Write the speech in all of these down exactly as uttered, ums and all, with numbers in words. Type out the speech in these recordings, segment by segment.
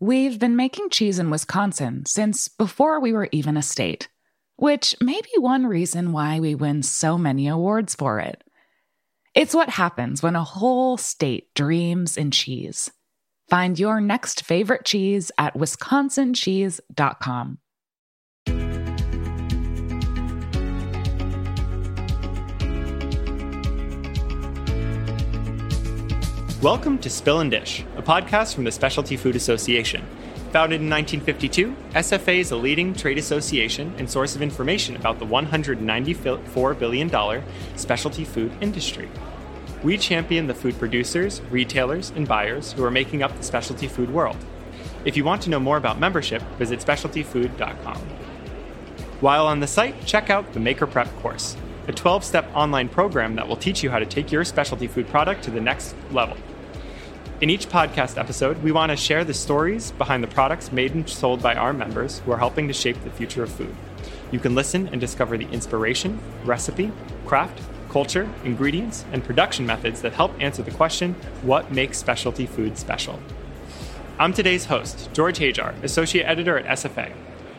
We've been making cheese in Wisconsin since before we were even a state, which may be one reason why we win so many awards for it. It's what happens when a whole state dreams in cheese. Find your next favorite cheese at wisconsin cheese dot com. Welcome to Spill and Dish, a podcast from the Specialty Food Association. Founded in nineteen fifty-two, S F A is a leading trade association and source of information about the one hundred ninety-four billion dollars specialty food industry. We champion the food producers, retailers, and buyers who are making up the specialty food world. If you want to know more about membership, visit specialty food dot com. While on the site, check out the Maker Prep course, a twelve-step online program that will teach you how to take your specialty food product to the next level. In each podcast episode, we want to share the stories behind the products made and sold by our members who are helping to shape the future of food. You can listen and discover the inspiration, recipe, craft, culture, ingredients, and production methods that help answer the question, what makes specialty food special? I'm today's host, George Hajjar, Associate Editor at S F A.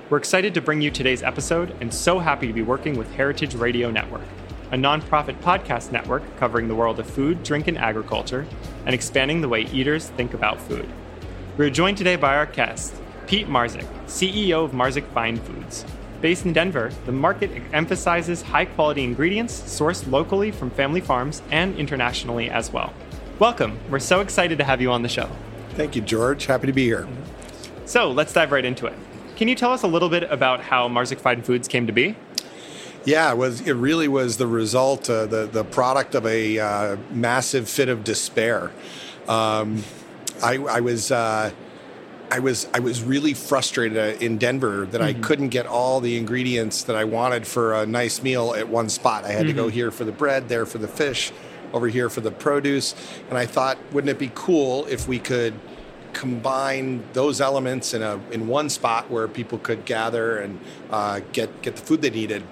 We're excited to bring you today's episode and so happy to be working with Heritage Radio Network, a nonprofit podcast network covering the world of food, drink, and agriculture, and expanding the way eaters think about food. We're joined today by our guest, Pete Marczyk, C E O of Marczyk Fine Foods. Based in Denver, the market emphasizes high-quality ingredients sourced locally from family farms and internationally as well. Welcome. We're so excited to have you on the show. Thank you, George. Happy to be here. So let's dive right into it. Can you tell us a little bit about how Marczyk Fine Foods came to be? Yeah, it, was, it really was the result, uh, the, the product of a uh, massive fit of despair. Um, I, I was... Uh, I was I was really frustrated in Denver that mm-hmm. I couldn't get all the ingredients that I wanted for a nice meal at one spot. I had mm-hmm. to go here for the bread, there for the fish, over here for the produce. And I thought, wouldn't it be cool if we could combine those elements in a in one spot where people could gather and uh, get get the food they needed.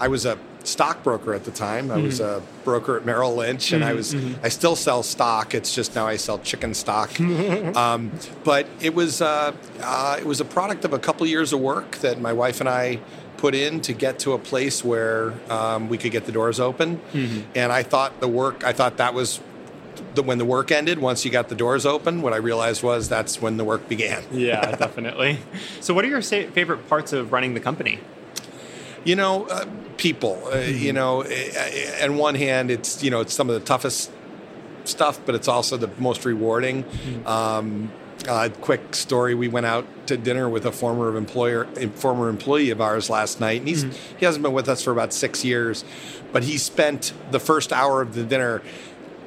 I was a stockbroker at the time. I mm-hmm. was a broker at Merrill Lynch, and mm-hmm. I was mm-hmm. I still sell stock. It's just now I sell chicken stock. um, but it was uh, uh, it was a product of a couple of years of work that my wife and I put in to get to a place where um, we could get the doors open. Mm-hmm. And I thought the work. I thought that was. When the work ended, once you got the doors open, what I realized was that's when the work began. Yeah, definitely. So what are your favorite parts of running the company? You know, uh, people, uh, mm-hmm. you know, on one hand, it's, you know, it's some of the toughest stuff, but it's also the most rewarding. Mm-hmm. Um, uh, quick story. We went out to dinner with a former employer, former employee of ours last night. And he's, mm-hmm. he hasn't been with us for about six years, but he spent the first hour of the dinner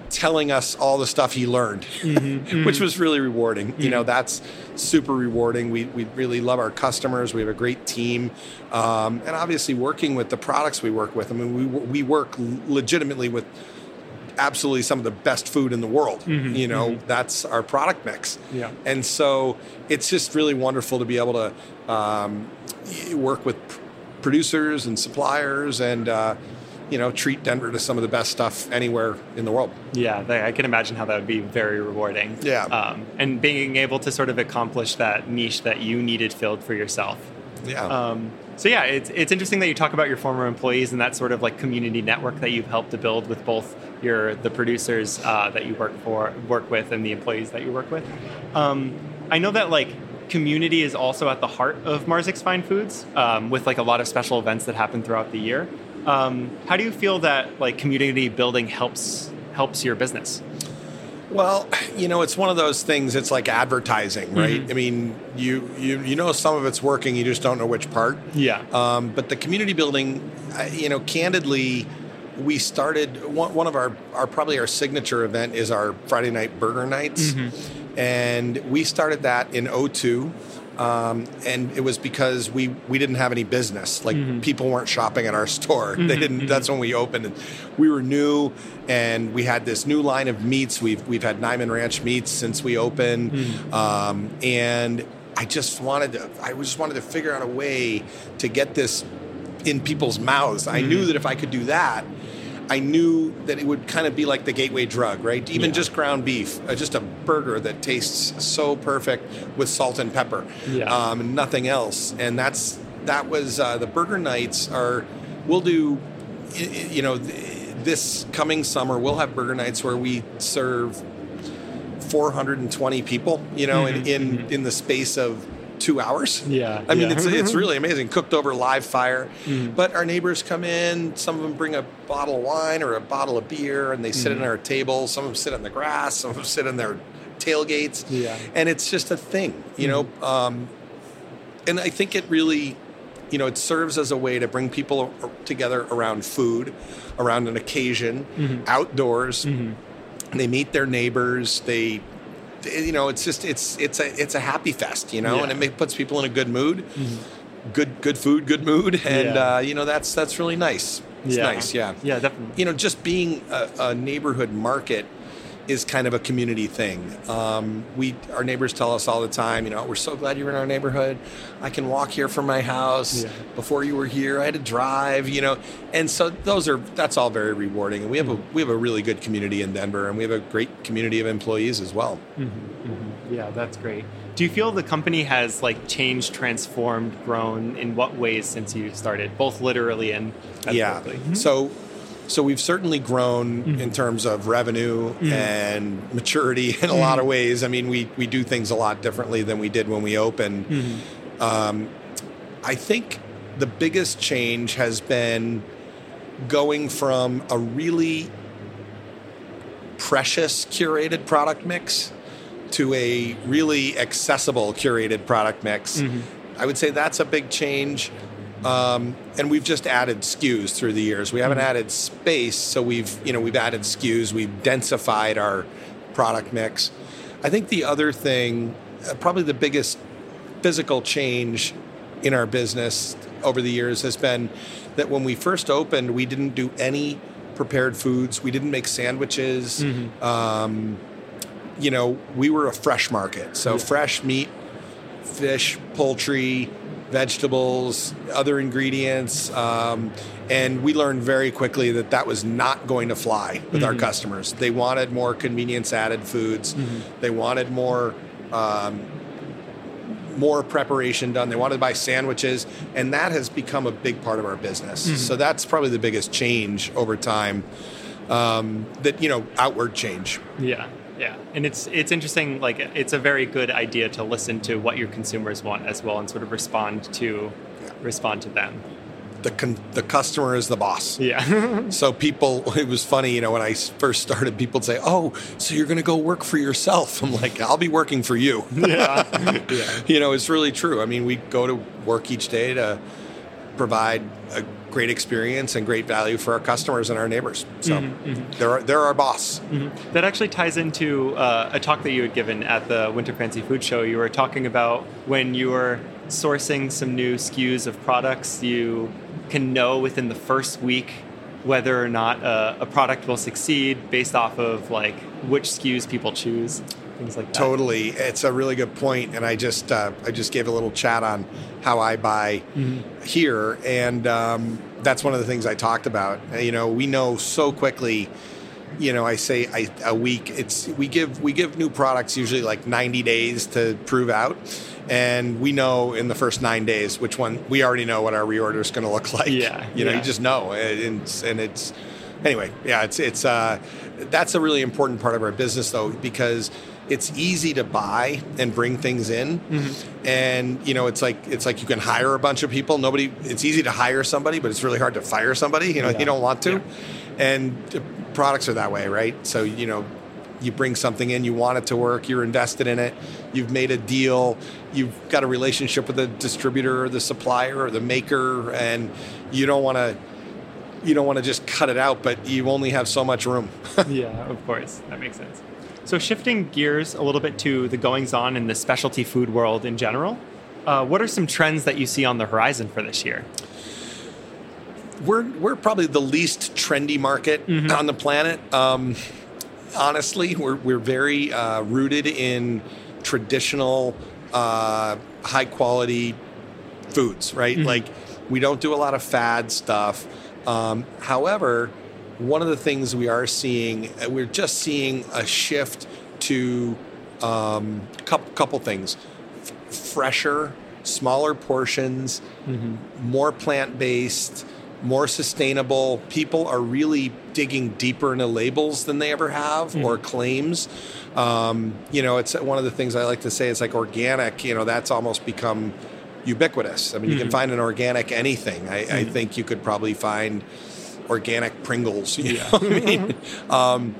telling us all the stuff he learned, mm-hmm, mm-hmm. which was really rewarding. Mm-hmm. You know, that's super rewarding. We we really love our customers. We have a great team. Um, and obviously working with the products we work with. I mean, we we work legitimately with absolutely some of the best food in the world. Mm-hmm, you know, mm-hmm. that's our product mix. Yeah. And so it's just really wonderful to be able to um, work with producers and suppliers and, uh, you know, treat Denver to some of the best stuff anywhere in the world. Yeah, I can imagine how that would be very rewarding. Yeah. Um, and being able to sort of accomplish that niche that you needed filled for yourself. Yeah. Um, so yeah, it's it's interesting that you talk about your former employees and that sort of like community network that you've helped to build with both your the producers uh, that you work for work with and the employees that you work with. Um, I know that like community is also at the heart of Marczyk Fine Foods um, with like a lot of special events that happen throughout the year. Um, how do you feel that like community building helps helps your business? Well, you know, it's one of those things. It's like advertising, right? Mm-hmm. I mean, you, you you know, some of it's working. You just don't know which part. Yeah. Um, but the community building, you know, candidly, we started one, one of our, our probably our signature event is our Friday night burger nights, mm-hmm. and we started that in oh two. Um, and it was because we, we didn't have any business. Like mm-hmm. people weren't shopping at our store. Mm-hmm. They didn't. That's when we opened. And we were new, and we had this new line of meats. We've we've had Nyman Ranch meats since we opened, mm-hmm. um, and I just wanted to. I just wanted to figure out a way to get this in people's mouths. I mm-hmm. knew that if I could do that, I knew that it would kind of be like the gateway drug, right? Even yeah. just ground beef, uh, just a burger that tastes so perfect with salt and pepper, yeah. um, nothing else. And that's that was uh, the burger nights are. We'll do, you know, this coming summer we'll have burger nights where we serve four hundred twenty people, you know, mm-hmm. in in, mm-hmm. in the space of two hours. Yeah. I mean, yeah. it's it's really amazing. Cooked over live fire. Mm. But our neighbors come in. Some of them bring a bottle of wine or a bottle of beer, and they sit mm. at our table. Some of them sit on the grass. Some of them sit in their tailgates. Yeah. And it's just a thing, you mm. know. Um, and I think it really, you know, it serves as a way to bring people together around food, around an occasion, mm-hmm. outdoors. Mm-hmm. They meet their neighbors. They... You know, it's just it's it's a it's a happy fest, you know, yeah. and it make, puts people in a good mood, mm-hmm. good good food, good mood, and yeah. uh, you know that's that's really nice. It's yeah. nice, yeah, yeah, definitely. You know, just being a, a neighborhood market is kind of a community thing. Um, we our neighbors tell us all the time, you know, we're so glad you're in our neighborhood. I can walk here from my house. Yeah. Before you were here, I had to drive, you know, and so those are that's all very rewarding. And we have a we have a really good community in Denver, and we have a great community of employees as well. Mm-hmm, mm-hmm. Yeah, that's great. Do you feel the company has like changed, transformed, grown in what ways since you started, both literally and ethically? Yeah. Mm-hmm. So. So we've certainly grown mm-hmm. in terms of revenue mm-hmm. and maturity in a mm-hmm. lot of ways. I mean, we we do things a lot differently than we did when we opened. Mm-hmm. Um, I think the biggest change has been going from a really precious curated product mix to a really accessible curated product mix. Mm-hmm. I would say that's a big change. Um, and we've just added S K Us through the years. We haven't mm-hmm. added space, so we've, you know, we've added S K Us. We've densified our product mix. I think the other thing, uh, probably the biggest physical change in our business over the years has been that when we first opened, we didn't do any prepared foods. We didn't make sandwiches. Mm-hmm. Um, you know, we were a fresh market. So yeah. fresh meat, fish, poultry, vegetables, other ingredients, um, and we learned very quickly that that was not going to fly with mm-hmm. our customers. They wanted more convenience-added foods. Mm-hmm. They wanted more um, more preparation done. They wanted to buy sandwiches, and that has become a big part of our business. Mm-hmm. So that's probably the biggest change over time. Um, that you know, outward change. Yeah. Yeah, and it's it's interesting. Like, it's a very good idea to listen to what your consumers want as well, and sort of respond to yeah. respond to them. The con- the customer is the boss. Yeah. So people, it was funny, you know, when I first started, people would say, "Oh, so you're going to go work for yourself?" I'm like, "I'll be working for you." Yeah. yeah. You know, it's really true. I mean, we go to work each day to provide a great experience and great value for our customers and our neighbors. So mm-hmm, mm-hmm. they're, they're our boss. Mm-hmm. That actually ties into uh, a talk that you had given at the Winter Fancy Food Show. You were talking about when you were sourcing some new S K Us of products, you can know within the first week whether or not uh, a product will succeed based off of like which S K Us people choose. Things like that. Totally. It's a really good point. And I just uh, I just gave a little chat on how I buy mm-hmm. here. And um, that's one of the things I talked about. You know, we know so quickly. You know, I say I, a week. It's we give we give new products usually like ninety days to prove out, and we know in the first nine days which one we already know what our reorder is going to look like. Yeah, you know, yeah. you just know, and it's, and it's anyway. Yeah, it's it's uh, that's a really important part of our business though, because it's easy to buy and bring things in, mm-hmm. and you know it's like it's like you can hire a bunch of people. Nobody. It's easy to hire somebody, but it's really hard to fire somebody. You know, yeah. you don't want to, yeah. and. Products are that way, right? So, you know, you bring something in, you want it to work, you're invested in it, you've made a deal, you've got a relationship with the distributor or the supplier or the maker, and you don't want to you don't want to just cut it out, but you only have so much room. Yeah, of course. That makes sense. So shifting gears a little bit to the goings-on in the specialty food world in general, uh, what are some trends that you see on the horizon for this year? We're we're probably the least trendy market mm-hmm. on the planet. Um, honestly, we're we're very uh, rooted in traditional, uh, high quality foods, right? Mm-hmm. Like we don't do a lot of fad stuff. Um, however, one of the things we are seeing, we're just seeing a shift to um, a couple, couple things, F- fresher, smaller portions, mm-hmm. more plant based. More sustainable. People are really digging deeper into labels than they ever have mm. or claims. Um, you know, it's one of the things I like to say, it's like organic, you know, that's almost become ubiquitous. I mean, mm. you can find an organic anything. I, mm. I think you could probably find organic Pringles, you yeah. know what I mean? um,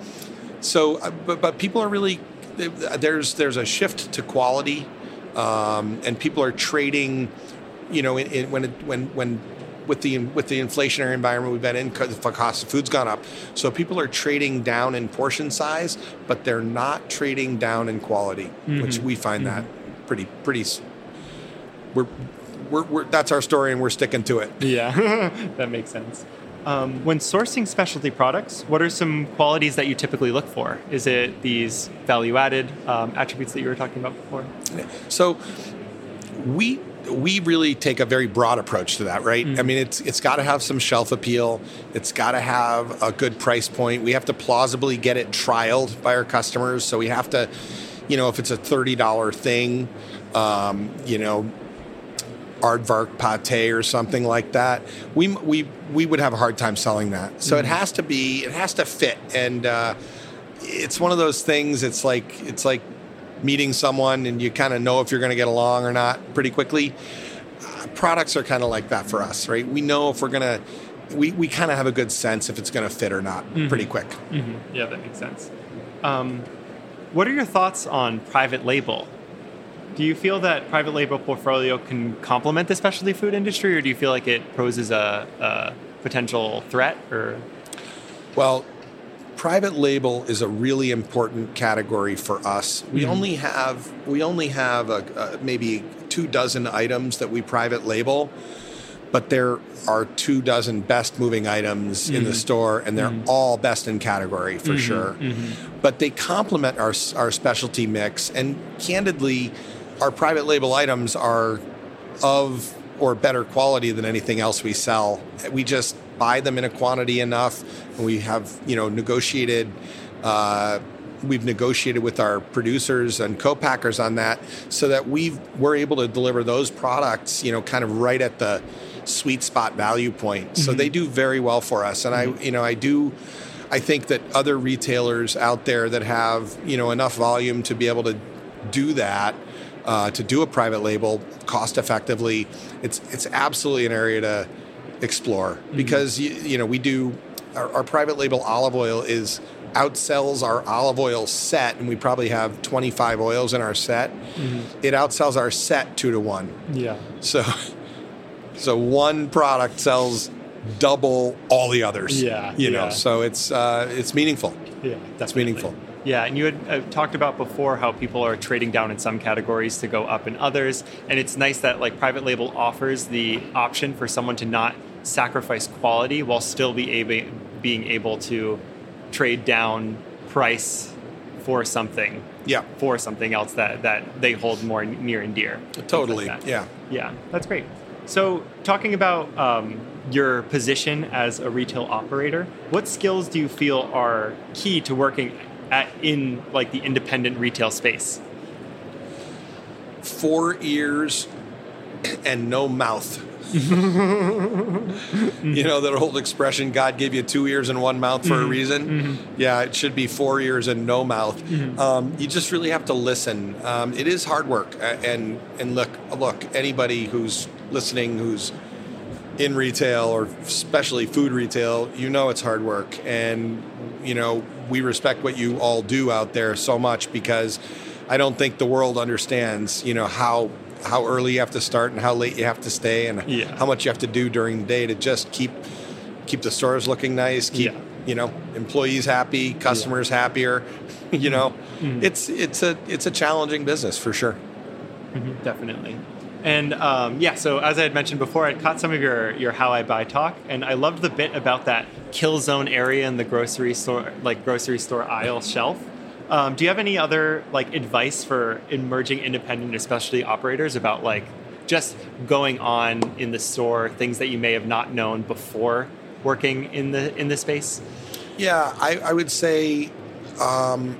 so, but, but people are really, there's, there's a shift to quality um, and people are trading, you know, in, in, when, it, when, when, With the with the inflationary environment we've been in, because the cost of food's gone up. So people are trading down in portion size, but they're not trading down in quality, mm-hmm. which we find mm-hmm. that pretty pretty. We're, we're we're that's our story, and we're sticking to it. Yeah, that makes sense. Um, when sourcing specialty products, what are some qualities that you typically look for? Is it these value-added um, attributes that you were talking about before? So we. We really take a very broad approach to that, right? Mm-hmm. I mean, it's it's got to have some shelf appeal. It's got to have a good price point. We have to plausibly get it trialed by our customers. So we have to, you know, if it's a thirty dollars thing, um, you know, aardvark pate or something like that, we we we would have a hard time selling that. So mm-hmm. it has to be, it has to fit. And uh, it's one of those things. It's like it's like. meeting someone and you kind of know if you're going to get along or not pretty quickly. Uh, products are kind of like that for us, right? We know if we're going to, we, we kind of have a good sense if it's going to fit or not mm-hmm. pretty quick. Mm-hmm. Yeah, that makes sense. Um, what are your thoughts on private label? Do you feel that private label portfolio can complement the specialty food industry, or do you feel like it poses a, a potential threat or? Well, private label is a really important category for us. We mm-hmm. only have we only have a, a, maybe two dozen items that we private label, but there are two dozen best moving items mm-hmm. in the store, and they're mm-hmm. all best in category for mm-hmm. sure. Mm-hmm. But they complement our our specialty mix, and candidly, our private label items are of or better quality than anything else we sell. We just buy them in a quantity enough, and we have, you know, negotiated, uh, we've negotiated with our producers and co-packers on that, so that we've, we're able to deliver those products, you know, kind of right at the sweet spot value point. Mm-hmm. So they do very well for us. And mm-hmm. I, you know, I do, I think that other retailers out there that have, you know, enough volume to be able to do that, uh, to do a private label cost effectively, it's, it's absolutely an area to explore, because mm-hmm. you, you know we do our, our private label olive oil is outsells our olive oil set, and we probably have twenty-five oils in our set. Mm-hmm. It outsells our set two to one. Yeah. So, so one product sells double all the others. Yeah. You know, yeah. so it's uh, it's meaningful. Yeah, that's meaningful. Yeah, and you had uh, talked about before how people are trading down in some categories to go up in others, and it's nice that like private label offers the option for someone to not sacrifice quality while still be able, being able to trade down price for something. Yeah, for something else that, that they hold more near and dear. Totally. Like yeah. Yeah, that's great. So talking about um, your position as a retail operator, what skills do you feel are key to working at in like the independent retail space? Four ears and no mouth. You know that old expression, God gave you two ears and one mouth for mm-hmm. a reason? Mm-hmm. Yeah, it should be four ears and no mouth. Mm-hmm. Um, you just really have to listen. Um, it is hard work. And and look, look, anybody who's listening, who's in retail or especially food retail, you know it's hard work. And, you know, we respect what you all do out there so much because I don't think the world understands, you know, how how early you have to start and how late you have to stay and yeah. how much you have to do during the day to just keep keep the stores looking nice, keep yeah. you know, employees happy, customers yeah. happier. You know, mm-hmm. it's it's a it's a challenging business for sure. Mm-hmm, definitely. And um, yeah, so as I had mentioned before, I caught some of your, your How I Buy talk, and I loved the bit about that kill zone area in the grocery store, like grocery store aisle shelf. Um, do you have any other like advice for emerging independent or specialty operators about like just going on in the store, things that you may have not known before working in the in the space? Yeah, I, I would say um,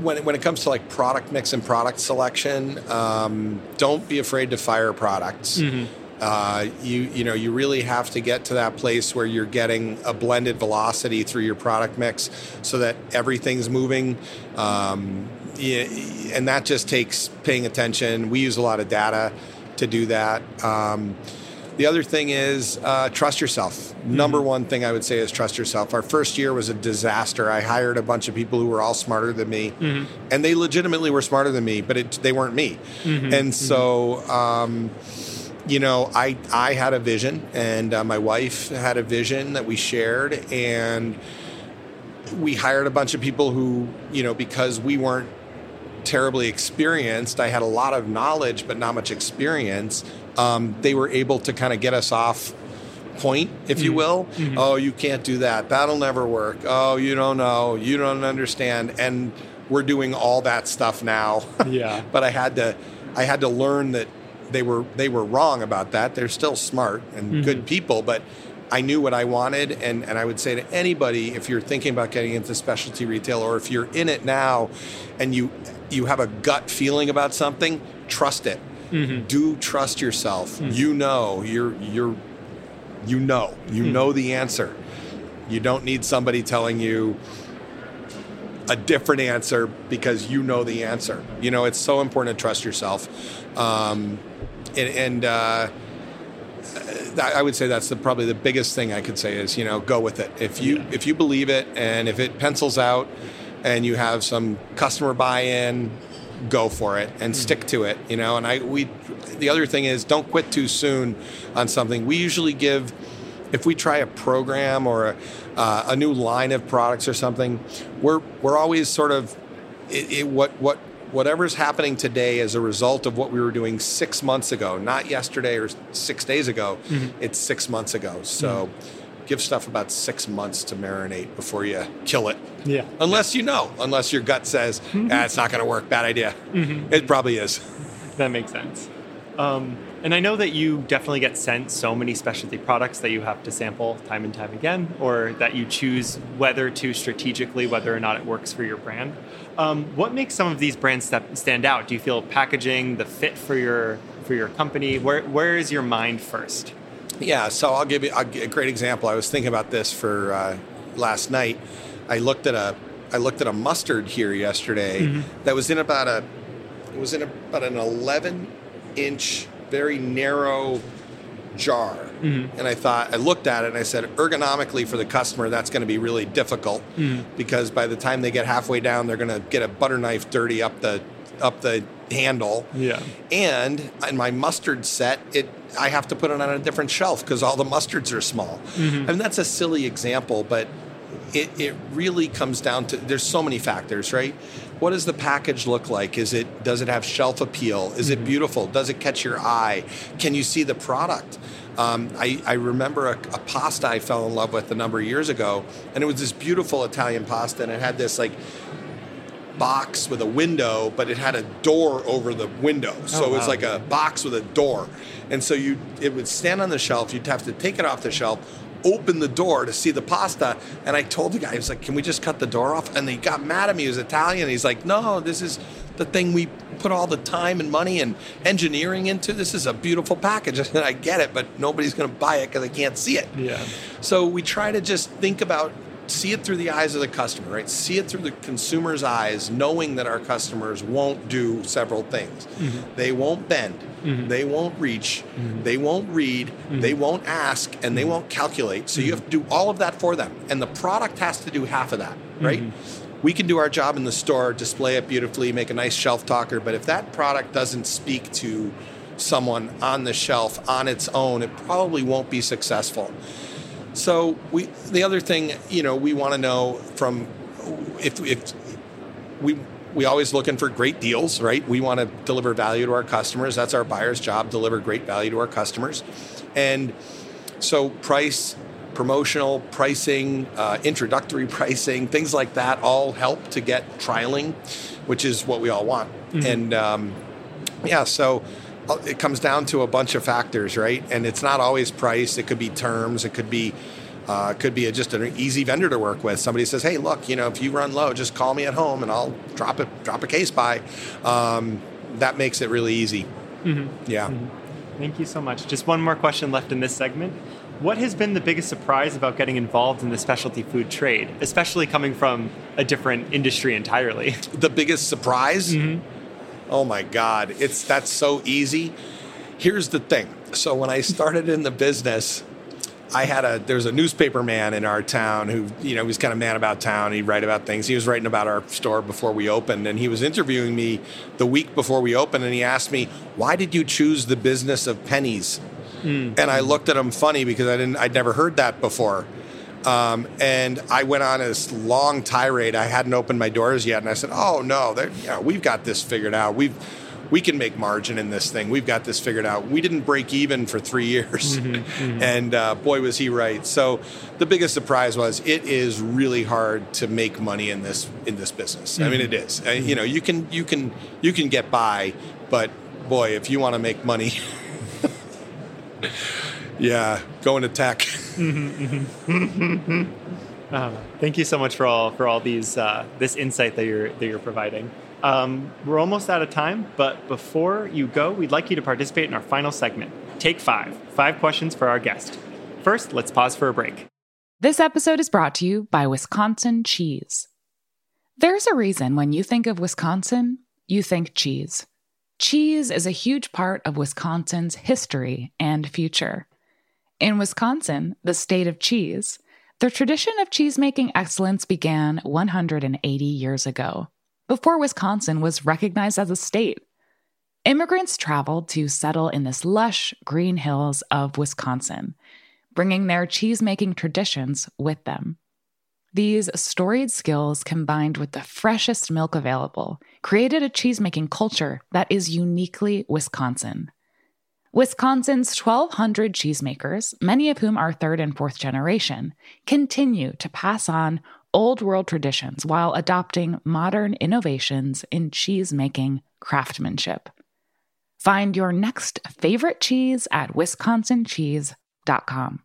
when it, when it comes to like product mix and product selection, um, don't be afraid to fire products. Mm-hmm. Uh, you you know, you really have to get to that place where you're getting a blended velocity through your product mix so that everything's moving. Um, and that just takes paying attention. We use a lot of data to do that. Um, the other thing is uh, trust yourself. Mm-hmm. Number one thing I would say is trust yourself. Our first year was a disaster. I hired a bunch of people who were all smarter than me. Mm-hmm. And they legitimately were smarter than me, but it, they weren't me. Mm-hmm. And so... Um, You know, I, I had a vision, and uh, my wife had a vision that we shared, and we hired a bunch of people who, you know, because we weren't terribly experienced, I had a lot of knowledge but not much experience, um, they were able to kind of get us off point, if mm-hmm. you will. Mm-hmm. Oh, you can't do that. That'll never work. Oh, you don't know. You don't understand. And we're doing all that stuff now. Yeah. But I had to, I had to learn that They were they were wrong about that. They're still smart and mm-hmm. good people, but I knew what I wanted. And, and I would say to anybody, if you're thinking about getting into specialty retail or if you're in it now and you you have a gut feeling about something, trust it. Mm-hmm. Do trust yourself. Mm-hmm. You know, you're you're you know, you mm-hmm. know the answer. You don't need somebody telling you a different answer because you know the answer. You know, it's so important to trust yourself. Um, And, and uh, I would say that's the, probably the biggest thing I could say is, you know, go with it. If you yeah. if you believe it and if it pencils out and you have some customer buy-in, go for it and mm-hmm. stick to it, you know. And I we the other thing is don't quit too soon on something. We usually give, if we try a program or a, uh, a new line of products or something, we're we're always sort of it, it, what what. Whatever's happening today is a result of what we were doing six months ago, not yesterday or six days ago. Mm-hmm. It's six months ago. So mm-hmm. give stuff about six months to marinate before you kill it. Yeah. Unless yeah. you know, unless your gut says, mm-hmm. ah, it's not going to work, bad idea. Mm-hmm. It probably is. That makes sense. Um, and I know that you definitely get sent so many specialty products that you have to sample time and time again, or that you choose whether to strategically, whether or not it works for your brand. Um, what makes some of these brands step, stand out? Do you feel packaging, the fit for your for your company? Where where is your mind first? Yeah, so I'll give you I'll give a great example. I was thinking about this for uh, last night. I looked at a I looked at a mustard here yesterday mm-hmm. that was in about a it was in about an eleven inch very narrow jar. Mm-hmm. And I thought, I looked at it and I said, ergonomically for the customer, that's going to be really difficult mm-hmm. because by the time they get halfway down, they're going to get a butter knife dirty up the up the handle. Yeah. And in my mustard set, it I have to put it on a different shelf because all the mustards are small. Mm-hmm. I mean, that's a silly example, but it, it really comes down to, there's so many factors, right? What does the package look like? Is it does it have shelf appeal? Is mm-hmm. it beautiful? Does it catch your eye? Can you see the product? Um, I, I remember a, a pasta I fell in love with a number of years ago, and it was this beautiful Italian pasta, and it had this like box with a window, but it had a door over the window. So oh, wow. It was like a box with a door. And so you, it would stand on the shelf. You'd have to take it off the shelf, open the door to see the pasta. And I told the guy, he was like, can we just cut the door off? And he got mad at me. He was Italian. He's like, no, this is the thing we put all the time and money and engineering into. This is a beautiful package. And I get it, but nobody's going to buy it because they can't see it. Yeah. So we try to just think about, see it through the eyes of the customer, right? See it through the consumer's eyes, knowing that our customers won't do several things. Mm-hmm. They won't bend. Mm-hmm. They won't reach. Mm-hmm. They won't read. Mm-hmm. They won't ask, and they won't calculate. So mm-hmm. you have to do all of that for them. And the product has to do half of that, right? Mm-hmm. We can do our job in the store, display it beautifully, make a nice shelf talker. But if that product doesn't speak to someone on the shelf on its own, it probably won't be successful. So we, the other thing, you know, we want to know from, if, if we, we always looking for great deals, right? We want to deliver value to our customers. That's our buyer's job, deliver great value to our customers. And so price, promotional pricing, uh, introductory pricing, things like that all help to get trialing, which is what we all want. Mm-hmm. And um, yeah, so it comes down to a bunch of factors, right? And it's not always price. It could be terms. It could be uh, could be a, just an easy vendor to work with. Somebody says, hey, look, you know, if you run low, just call me at home and I'll drop it, drop a case by. Um, that makes it really easy. Mm-hmm. Yeah. Mm-hmm. Thank you so much. Just one more question left in this segment. What has been the biggest surprise about getting involved in the specialty food trade, especially coming from a different industry entirely? The biggest surprise? Mm-hmm. Oh my God, it's that's so easy. Here's the thing. So when I started in the business, I had a, there's a newspaper man in our town who, you know, he was kind of man about town. He'd write about things. He was writing about our store before we opened, and he was interviewing me the week before we opened, and he asked me, why did you choose the business of pennies? Mm. And I looked at him funny because I didn't, I'd never heard that before. Um, and I went on this long tirade. I hadn't opened my doors yet. And I said, oh, no, you know, we've got this figured out. We've, we can make margin in this thing. We've got this figured out. We didn't break even for three years. Mm-hmm, mm-hmm. And uh, boy, was he right. So the biggest surprise was it is really hard to make money in this in this business. Mm-hmm. I mean, it is. Mm-hmm. You know, you can you can you can get by. But, boy, if you want to make money. Yeah, going to tech. Mm-hmm, mm-hmm. uh, thank you so much for all for all these uh, this insight that you're that you're providing. Um, we're almost out of time, but before you go, we'd like you to participate in our final segment. Take five, five questions for our guest. First, let's pause for a break. This episode is brought to you by Wisconsin Cheese. There's a reason when you think of Wisconsin, you think cheese. Cheese is a huge part of Wisconsin's history and future. In Wisconsin, the state of cheese, the tradition of cheesemaking excellence began one hundred eighty years ago, before Wisconsin was recognized as a state. Immigrants traveled to settle in this lush green hills of Wisconsin, bringing their cheesemaking traditions with them. These storied skills, combined with the freshest milk available, created a cheesemaking culture that is uniquely Wisconsin. Wisconsin's twelve hundred cheesemakers, many of whom are third and fourth generation, continue to pass on old-world traditions while adopting modern innovations in cheesemaking craftsmanship. Find your next favorite cheese at wisconsin cheese dot com.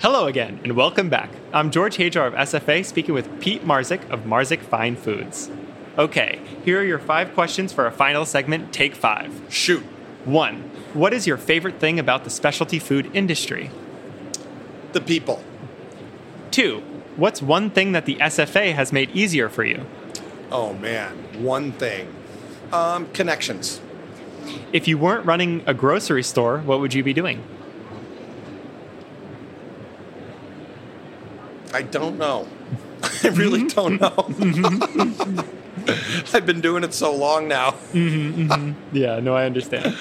Hello again, and welcome back. I'm George Hajjar of S F A, speaking with Pete Marczyk of Marczyk Fine Foods. Okay, here are your five questions for our final segment, Take Five. Shoot. One, what is your favorite thing about the specialty food industry? The people. Two, what's one thing that the S F A has made easier for you? Oh, man, one thing. Um, connections. If you weren't running a grocery store, what would you be doing? I don't know. I really don't know. I've been doing it so long now. mm-hmm, mm-hmm. Yeah, no, I understand.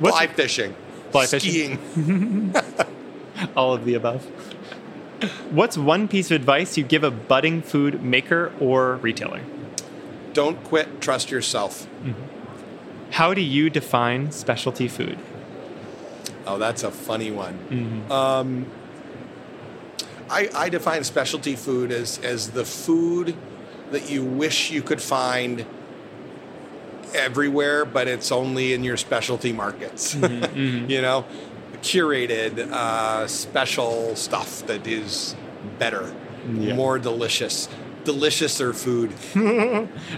What's fly fishing, fly fishing, skiing, all of the above. What's one piece of advice you give a budding food maker or retailer? Don't quit. Trust yourself. Mm-hmm. How do you define specialty food? Oh, that's a funny one. Mm-hmm. Um, I, I define specialty food as as the food that you wish you could find everywhere, but it's only in your specialty markets, mm-hmm, mm-hmm. you know, curated, uh, special stuff that is better, yeah. more delicious, deliciouser food.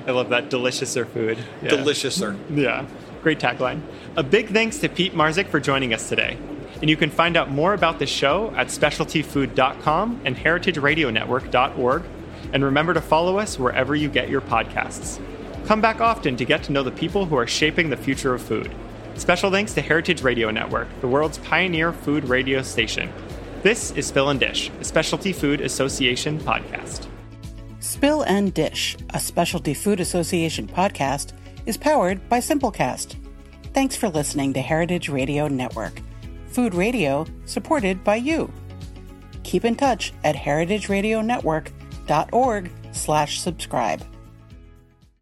I love that. Deliciouser food. Yeah. Deliciouser. Yeah. Great tagline. A big thanks to Pete Marczyk for joining us today. And you can find out more about the show at specialty food dot com and heritage radio network dot org. And remember to follow us wherever you get your podcasts. Come back often to get to know the people who are shaping the future of food. Special thanks to Heritage Radio Network, the world's pioneer food radio station. This is Spill and Dish, a Specialty Food Association podcast. Spill and Dish, a Specialty Food Association podcast, is powered by Simplecast. Thanks for listening to Heritage Radio Network. Food radio supported by you. Keep in touch at heritage radio network dot org slash subscribe.